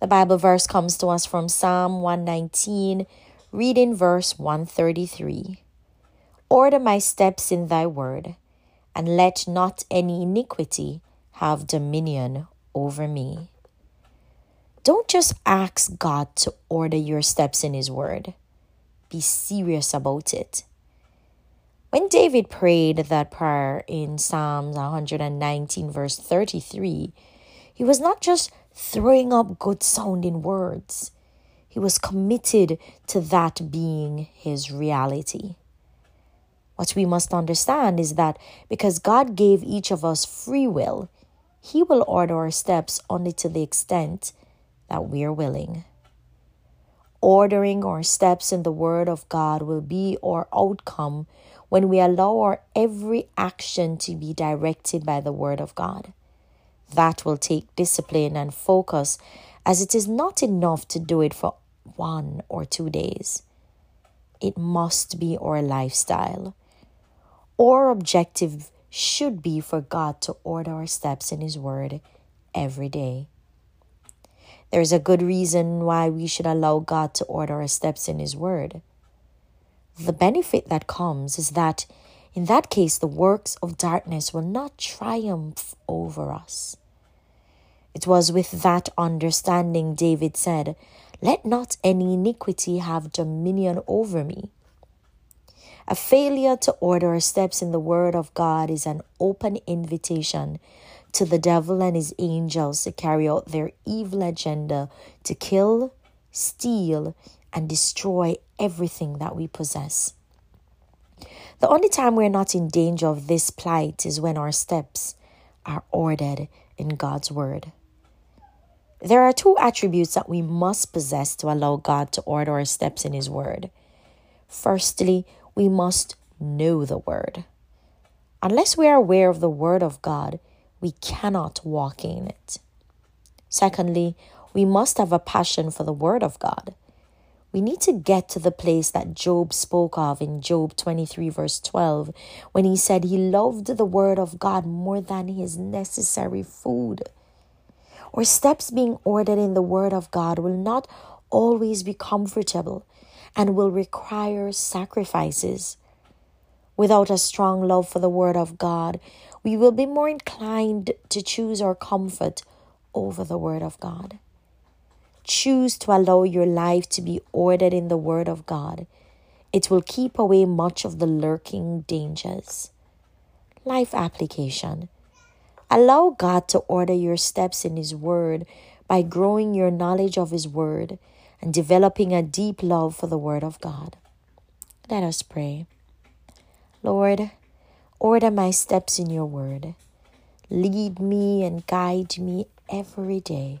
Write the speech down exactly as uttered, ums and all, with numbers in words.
The Bible verse comes to us from Psalm one nineteen, reading verse one thirty-three. Order my steps in thy word, and let not any iniquity have dominion over me. Don't just ask God to order your steps in his word. Be serious about it. When David prayed that prayer in Psalms one nineteen, verse thirty-three, he was not just throwing up good-sounding words. He was committed to that being his reality. What we must understand is that because God gave each of us free will, He will order our steps only to the extent that we are willing. Ordering our steps in the Word of God will be our outcome when we allow our every action to be directed by the Word of God. That will take discipline and focus, as it is not enough to do it for one or two days. It must be our lifestyle. Our objective should be for God to order our steps in His Word every day. There is a good reason why we should allow God to order our steps in His Word. The benefit that comes is that in that case, the works of darkness will not triumph over us. It was with that understanding David said, "Let not any iniquity have dominion over me." A failure to order our steps in the Word of God is an open invitation to the devil and his angels to carry out their evil agenda to kill, steal, and destroy everything that we possess. The only time we're not in danger of this plight is when our steps are ordered in God's Word. There are two attributes that we must possess to allow God to order our steps in His Word. Firstly, we must know the Word. Unless we are aware of the Word of God, we cannot walk in it. Secondly, we must have a passion for the Word of God. We need to get to the place that Job spoke of in Job twenty-three verse twelve when he said he loved the word of God more than his necessary food. Our steps being ordered in the word of God will not always be comfortable and will require sacrifices. Without a strong love for the word of God, we will be more inclined to choose our comfort over the word of God. Choose to allow your life to be ordered in the Word of God. It will keep away much of the lurking dangers. Life application. Allow God to order your steps in His Word by growing your knowledge of His Word and developing a deep love for the Word of God. Let us pray. Lord, order my steps in your Word. Lead me and guide me every day.